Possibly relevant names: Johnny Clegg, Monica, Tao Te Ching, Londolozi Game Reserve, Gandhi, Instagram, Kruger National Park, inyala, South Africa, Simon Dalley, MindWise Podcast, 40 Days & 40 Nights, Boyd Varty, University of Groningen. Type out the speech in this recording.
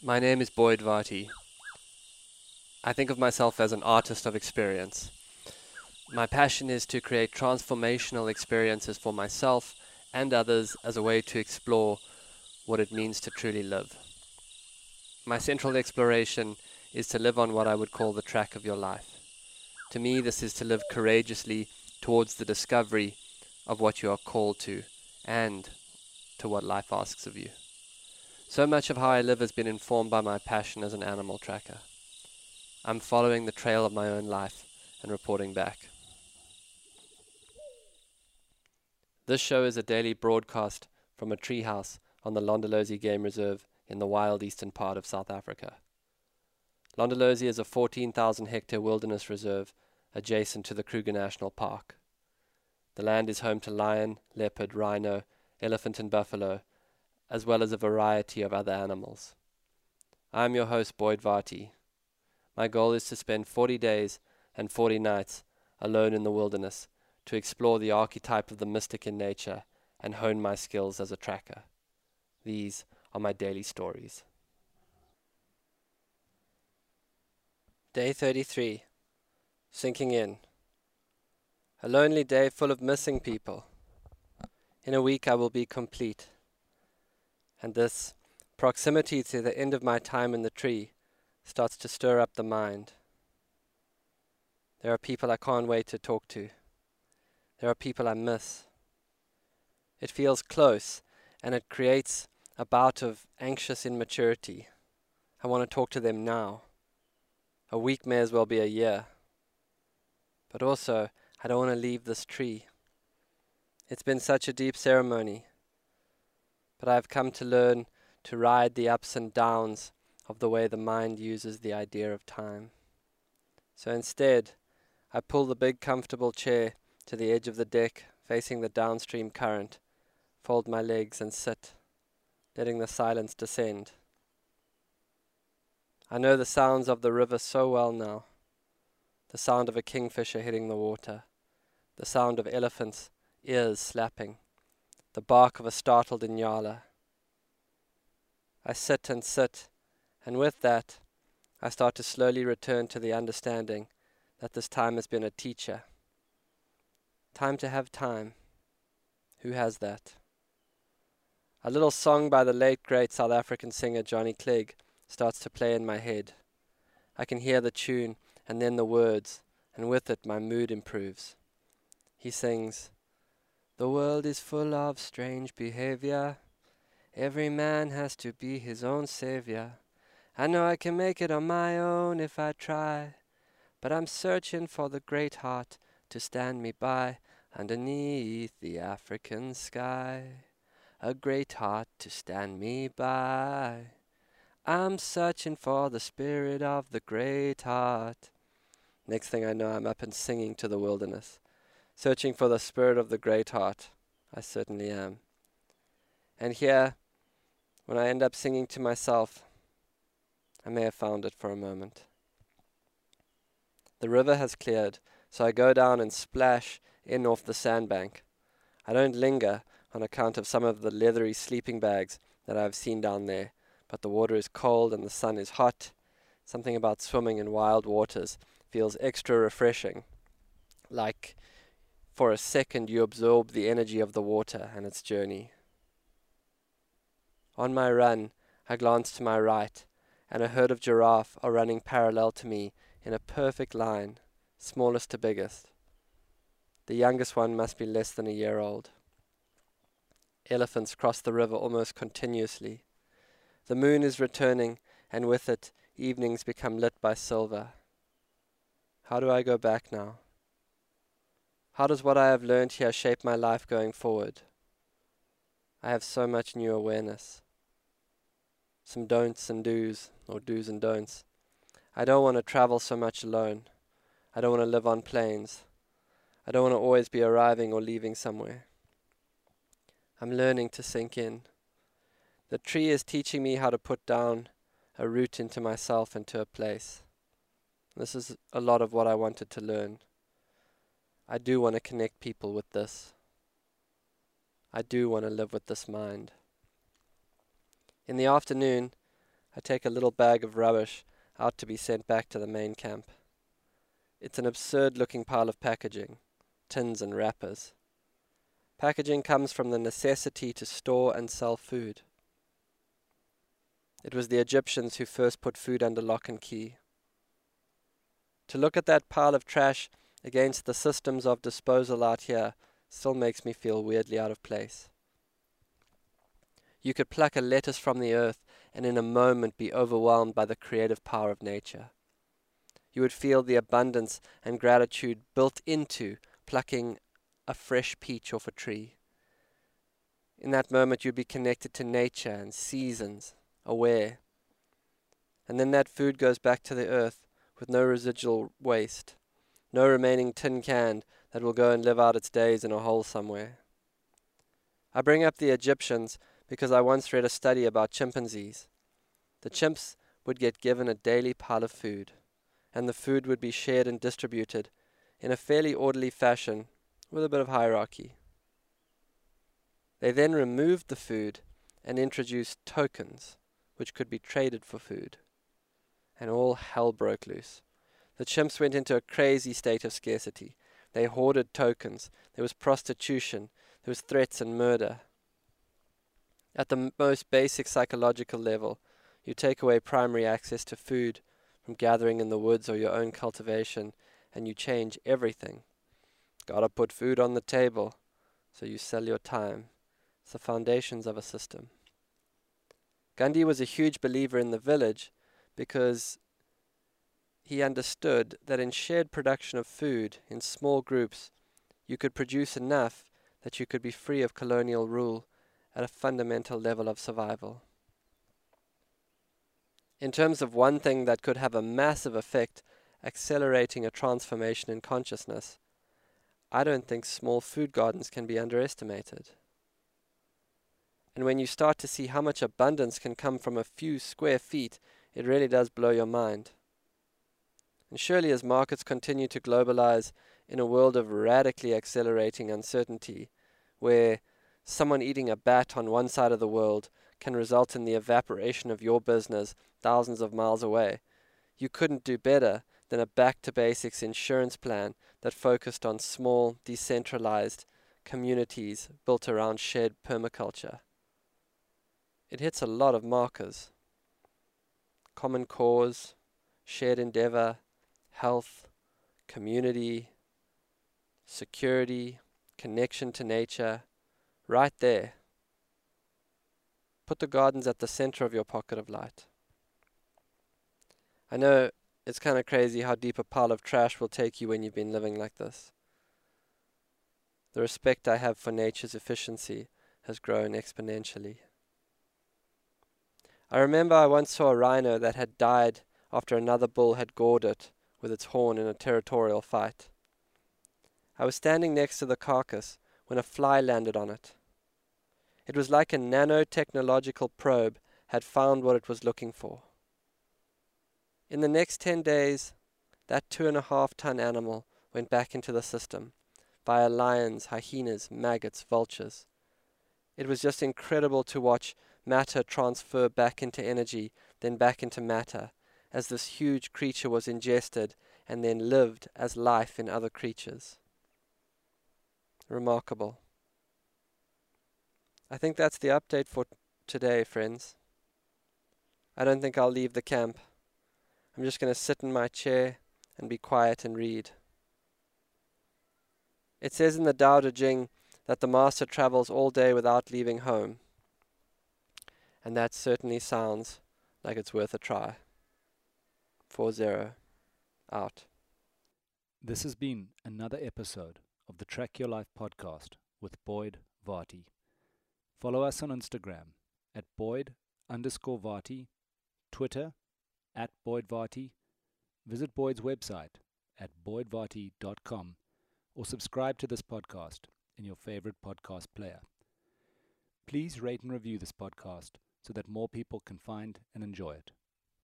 My name is Boyd Varty. I think of myself as an artist of experience. My passion is to create transformational experiences for myself and others as a way to explore what it means to truly live. My central exploration is to live on what I would call the track of your life. To me, this is to live courageously towards the discovery of what you are called to and to what life asks of you. So much of how I live has been informed by my passion as an animal tracker. I'm following the trail of my own life and reporting back. This show is a daily broadcast from a treehouse on the Londolozi Game Reserve in the wild eastern part of South Africa. Londolozi is a 14,000 hectare wilderness reserve adjacent to the Kruger National Park. The land is home to lion, leopard, rhino, elephant and buffalo, as well as a variety of other animals. I am your host, Boyd Varty. My goal is to spend 40 days and 40 nights alone in the wilderness to explore the archetype of the mystic in nature and hone my skills as a tracker. These are my daily stories. Day 33. Sinking in. A lonely day full of missing people. In a week I will be complete. And this proximity to the end of my time in the tree starts to stir up the mind. There are people I can't wait to talk to. There are people I miss. It feels close, and it creates a bout of anxious immaturity. I want to talk to them now. A week may as well be a year. But also, I don't want to leave this tree. It's been such a deep ceremony. But I've come to learn to ride the ups and downs of the way the mind uses the idea of time. So instead, I pull the big comfortable chair to the edge of the deck facing the downstream current, fold my legs and sit, letting the silence descend. I know the sounds of the river so well now. The sound of a kingfisher hitting the water, the sound of elephants' ears slapping, the bark of a startled inyala. I sit, and with that, I start to slowly return to the understanding that this time has been a teacher. Time to have time. Who has that? A little song by the late great South African singer Johnny Clegg starts to play in my head. I can hear the tune and then the words, and with it my mood improves. He sings, "The world is full of strange behavior. Every man has to be his own savior. I know I can make it on my own if I try, but I'm searching for the great heart to stand me by underneath the African sky. A great heart to stand me by. I'm searching for the spirit of the great heart." Next thing I know, I'm up and singing to the wilderness. Searching for the spirit of the great heart. I certainly am. And here, when I end up singing to myself, I may have found it for a moment. The river has cleared, so I go down and splash in off the sandbank. I don't linger on account of some of the leathery sleeping bags that I have seen down there, but the water is cold and the sun is hot. Something about swimming in wild waters feels extra refreshing, like for a second you absorb the energy of the water and its journey. On my run, I glance to my right, and a herd of giraffe are running parallel to me in a perfect line, smallest to biggest. The youngest one must be less than a year old. Elephants cross the river almost continuously. The moon is returning, and with it, evenings become lit by silver. How do I go back now? How does what I have learned here shape my life going forward? I have so much new awareness. Some don'ts and do's, or do's and don'ts. I don't want to travel so much alone. I don't want to live on planes. I don't want to always be arriving or leaving somewhere. I'm learning to sink in. The tree is teaching me how to put down a root into myself and to a place. This is a lot of what I wanted to learn. I do want to connect people with this. I do want to live with this mind. In the afternoon, I I take a little bag of rubbish out to be sent back to the main camp. It's an absurd-looking pile of packaging, tins and wrappers. Packaging comes from the necessity to store and sell food. It was the Egyptians who first put food under lock and key. To look at that pile of trash against the systems of disposal out here still makes me feel weirdly out of place. You could pluck a lettuce from the earth and in a moment be overwhelmed by the creative power of nature. You would feel the abundance and gratitude built into plucking a fresh peach off a tree. In that moment you'd be connected to nature and seasons, aware. And then that food goes back to the earth with no residual waste, no remaining tin can that will go and live out its days in a hole somewhere. I bring up the Egyptians because I once read a study about chimpanzees. The chimps would get given a daily pile of food, and the food would be shared and distributed in a fairly orderly fashion with a bit of hierarchy. They then removed the food and introduced tokens, which could be traded for food. And all hell broke loose. The chimps went into a crazy state of scarcity. They hoarded tokens. There was prostitution. There was threats and murder. At the most basic psychological level, you take away primary access to food from gathering in the woods or your own cultivation, and you change everything. Gotta put food on the table, so you sell your time. It's the foundations of a system. Gandhi was a huge believer in the village because he understood that in shared production of food in small groups, you could produce enough that you could be free of colonial rule at a fundamental level of survival. In terms of one thing that could have a massive effect, accelerating a transformation in consciousness, I don't think small food gardens can be underestimated. And when you start to see how much abundance can come from a few square feet, it really does blow your mind. And surely as markets continue to globalize in a world of radically accelerating uncertainty, where someone eating a bat on one side of the world can result in the evaporation of your business thousands of miles away, you couldn't do better than a back-to-basics insurance plan that focused on small, decentralized communities built around shared permaculture. It hits a lot of markers. Common cause, shared endeavor, health, community, security, connection to nature, right there. Put the gardens at the center of your pocket of light. I know it's kind of crazy how deep a pile of trash will take you when you've been living like this. The respect I have for nature's efficiency has grown exponentially. I remember I once saw a rhino that had died after another bull had gored it with its horn in a territorial fight. I was standing next to the carcass when a fly landed on it. It was like a nanotechnological probe had found what it was looking for. In the next 10 days, that 2.5-ton animal went back into the system via lions, hyenas, maggots, vultures. It was just incredible to watch matter transfer back into energy, then back into matter, as this huge creature was ingested and then lived as life in other creatures. Remarkable. I think that's the update for today, friends. I don't think I'll leave the camp. I'm just going to sit in my chair and be quiet and read. It says in the Tao Te Ching that the master travels all day without leaving home. And that certainly sounds like it's worth a try. 4-0. Out. This has been another episode of the Track Your Life podcast with Boyd Varty. Follow us on Instagram at Boyd_Varty, Twitter at Boyd Varty, visit Boyd's website at boydvarty.com, or subscribe to this podcast in your favorite podcast player. Please rate and review this podcast so that more people can find and enjoy it.